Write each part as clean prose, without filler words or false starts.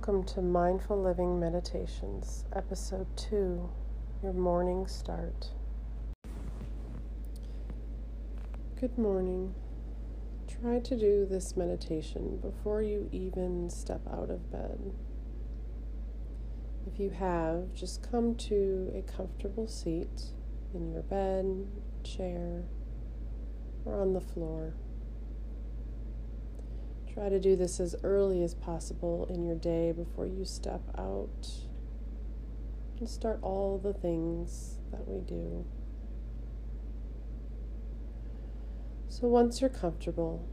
Welcome to Mindful Living Meditations, Episode 2, Your Morning Start. Good morning. Try to do this meditation before you even step out of bed. If you have, just come to a comfortable seat in your bed, chair, or on the floor. Try to do this as early as possible in your day before you step out and start all the things that we do. So once you're comfortable,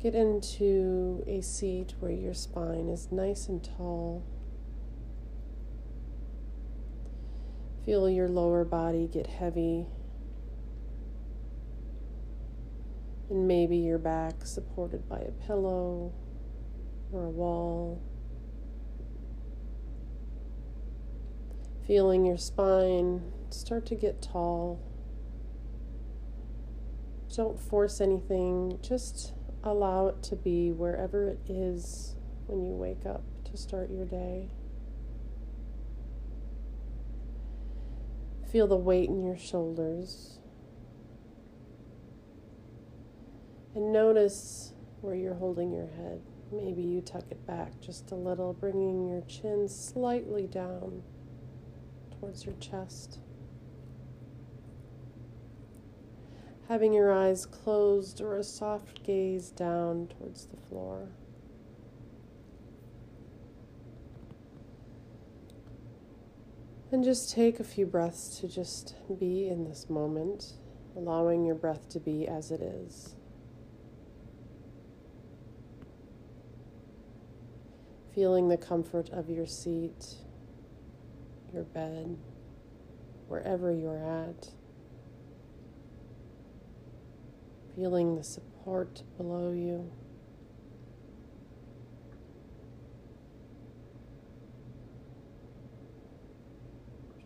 get into a seat where your spine is nice and tall. Feel your lower body get heavy. And maybe your back supported by a pillow or a wall. Feeling your spine start to get tall. Don't force anything, just allow it to be wherever it is when you wake up to start your day. Feel the weight in your shoulders. And notice where you're holding your head. Maybe you tuck it back just a little, bringing your chin slightly down towards your chest. Having your eyes closed or a soft gaze down towards the floor. And just take a few breaths to just be in this moment, allowing your breath to be as it is. Feeling the comfort of your seat, your bed, wherever you're at. Feeling the support below you.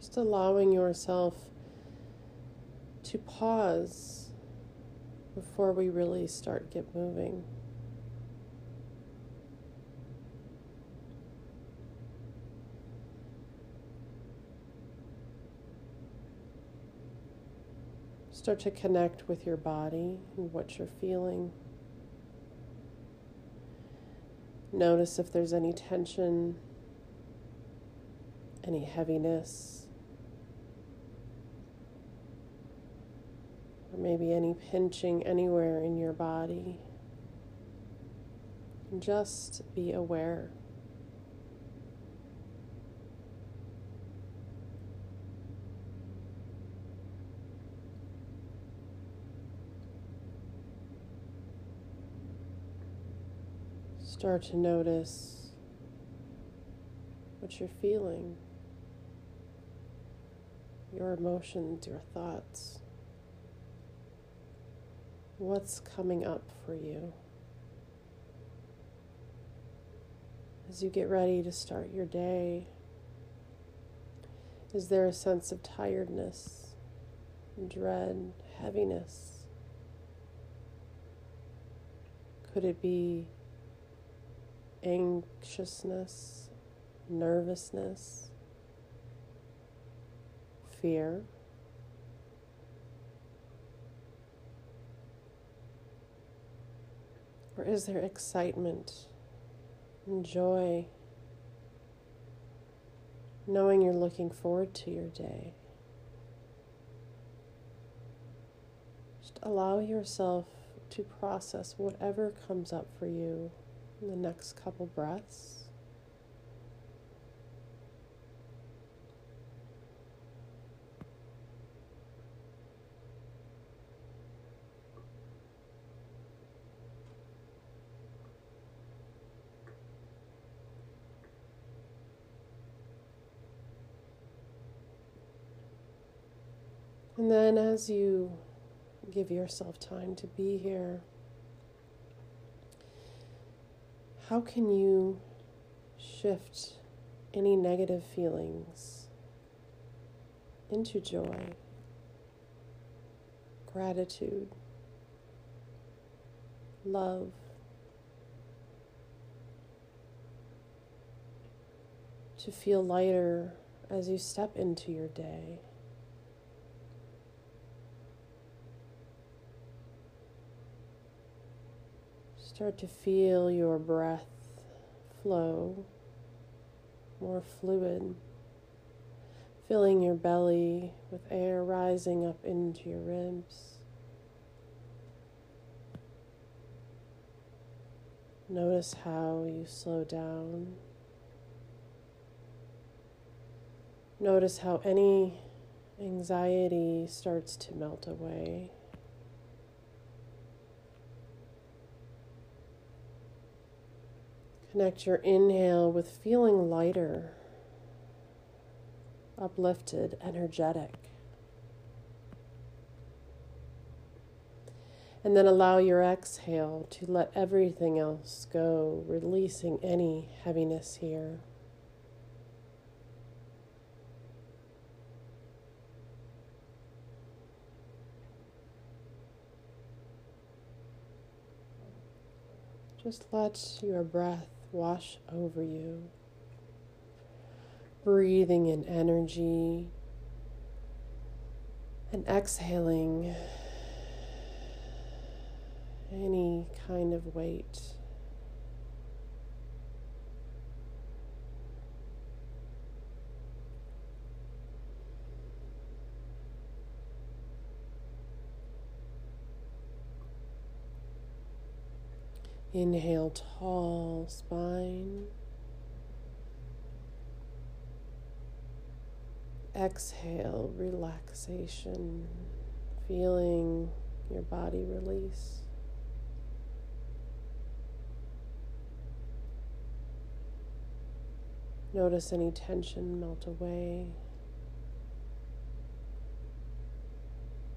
Just allowing yourself to pause before we really get moving. Start to connect with your body and what you're feeling. Notice if there's any tension, any heaviness, or maybe any pinching anywhere in your body. And just be aware. Start to notice what you're feeling, your emotions, your thoughts, what's coming up for you as you get ready to start your day. Is there a sense of tiredness, dread, heaviness? Could it be anxiousness, nervousness, fear? Or is there excitement and joy, knowing you're looking forward to your day? Just allow yourself to process whatever comes up for you in the next couple breaths. And then as you give yourself time to be here, how can you shift any negative feelings into joy, gratitude, love, to feel lighter as you step into your day. Start to feel your breath flow more fluid, filling your belly with air rising up into your ribs. Notice how you slow down. Notice how any anxiety starts to melt away. Connect your inhale with feeling lighter, uplifted, energetic. And then allow your exhale to let everything else go, releasing any heaviness here. Just let your breath wash over you, breathing in energy and exhaling any kind of weight. Inhale, tall spine. Exhale, relaxation, feeling your body release. Notice any tension melt away.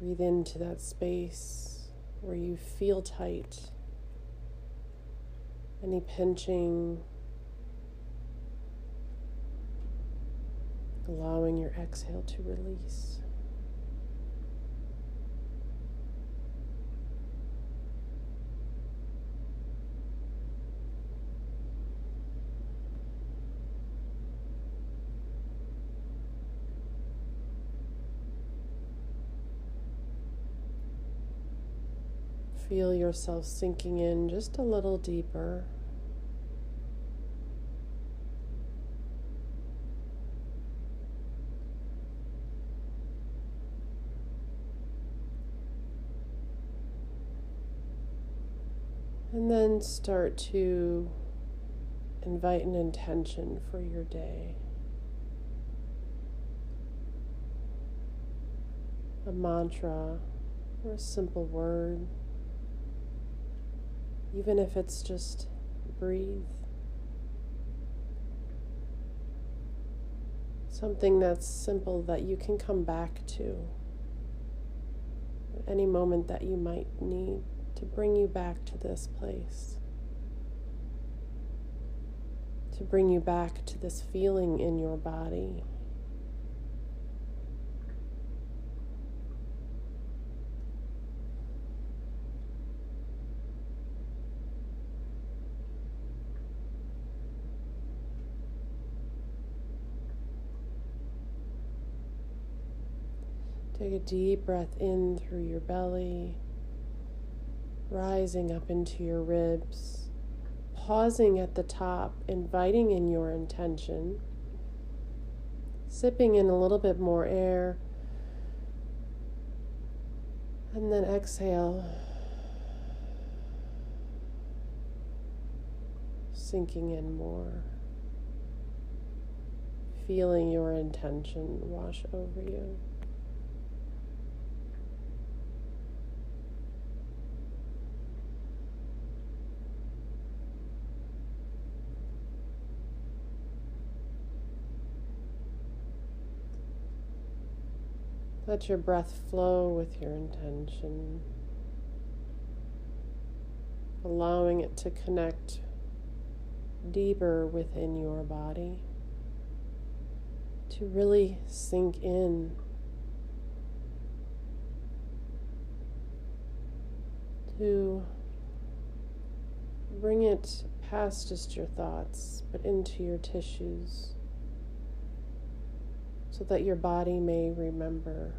Breathe into that space where you feel tight. Any pinching, allowing your exhale to release. Feel yourself sinking in just a little deeper. And then start to invite an intention for your day. A mantra or a simple word. Even if it's just breathe. Something that's simple that you can come back to at any moment that you might need to bring you back to this place. To bring you back to this feeling in your body. Take a deep breath in through your belly, rising up into your ribs, pausing at the top, inviting in your intention, sipping in a little bit more air, and then exhale, sinking in more, feeling your intention wash over you. Let your breath flow with your intention, allowing it to connect deeper within your body, to really sink in, to bring it past just your thoughts, but into your tissues, so that your body may remember.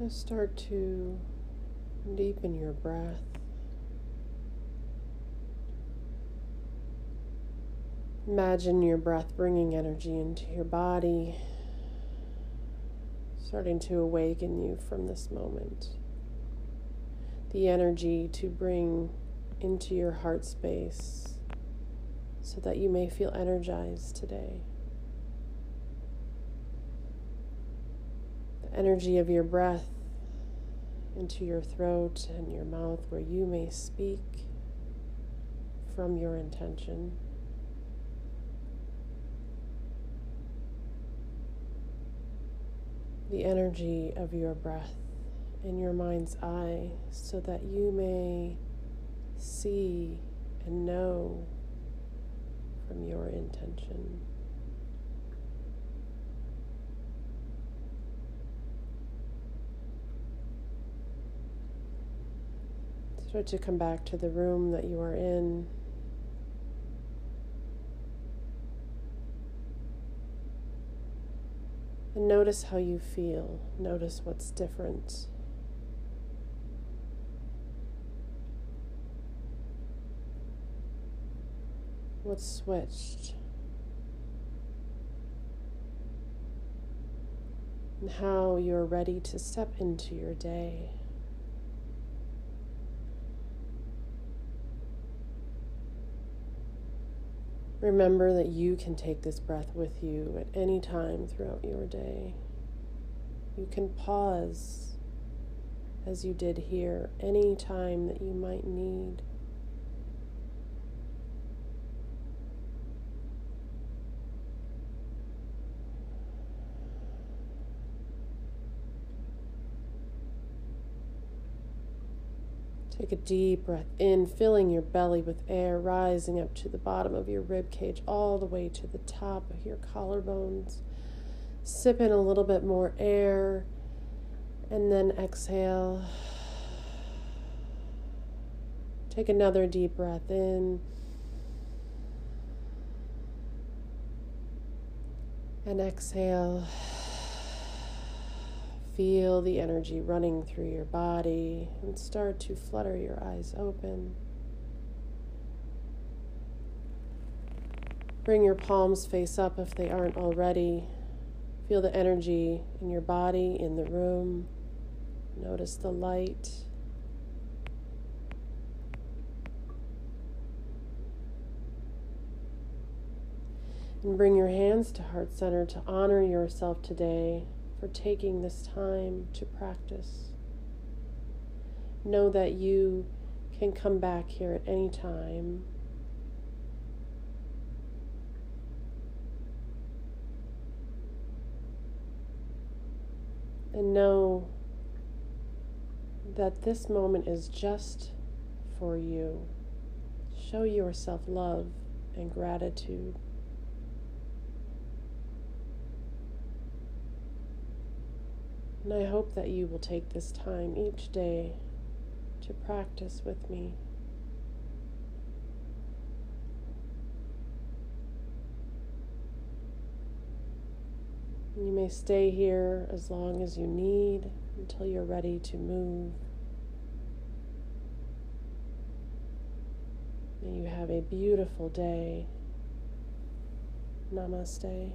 Just start to deepen your breath. Imagine your breath bringing energy into your body, starting to awaken you from this moment. The energy to bring into your heart space so that you may feel energized today. Energy of your breath into your throat and your mouth where you may speak from your intention. The energy of your breath in your mind's eye so that you may see and know from your intention. Start to come back to the room that you are in. And notice how you feel. Notice what's different. What's switched. And how you're ready to step into your day. Remember that you can take this breath with you at any time throughout your day. You can pause, as you did here, any time that you might need. Take a deep breath in, filling your belly with air, rising up to the bottom of your rib cage, all the way to the top of your collarbones. Sip in a little bit more air, and then exhale. Take another deep breath in, and exhale. Feel the energy running through your body and start to flutter your eyes open. Bring your palms face up if they aren't already. Feel the energy in your body, in the room. Notice the light. And bring your hands to heart center to honor yourself today. For taking this time to practice. Know that you can come back here at any time. And know that this moment is just for you. Show yourself love and gratitude. And I hope that you will take this time each day to practice with me. And you may stay here as long as you need until you're ready to move. May you have a beautiful day. Namaste.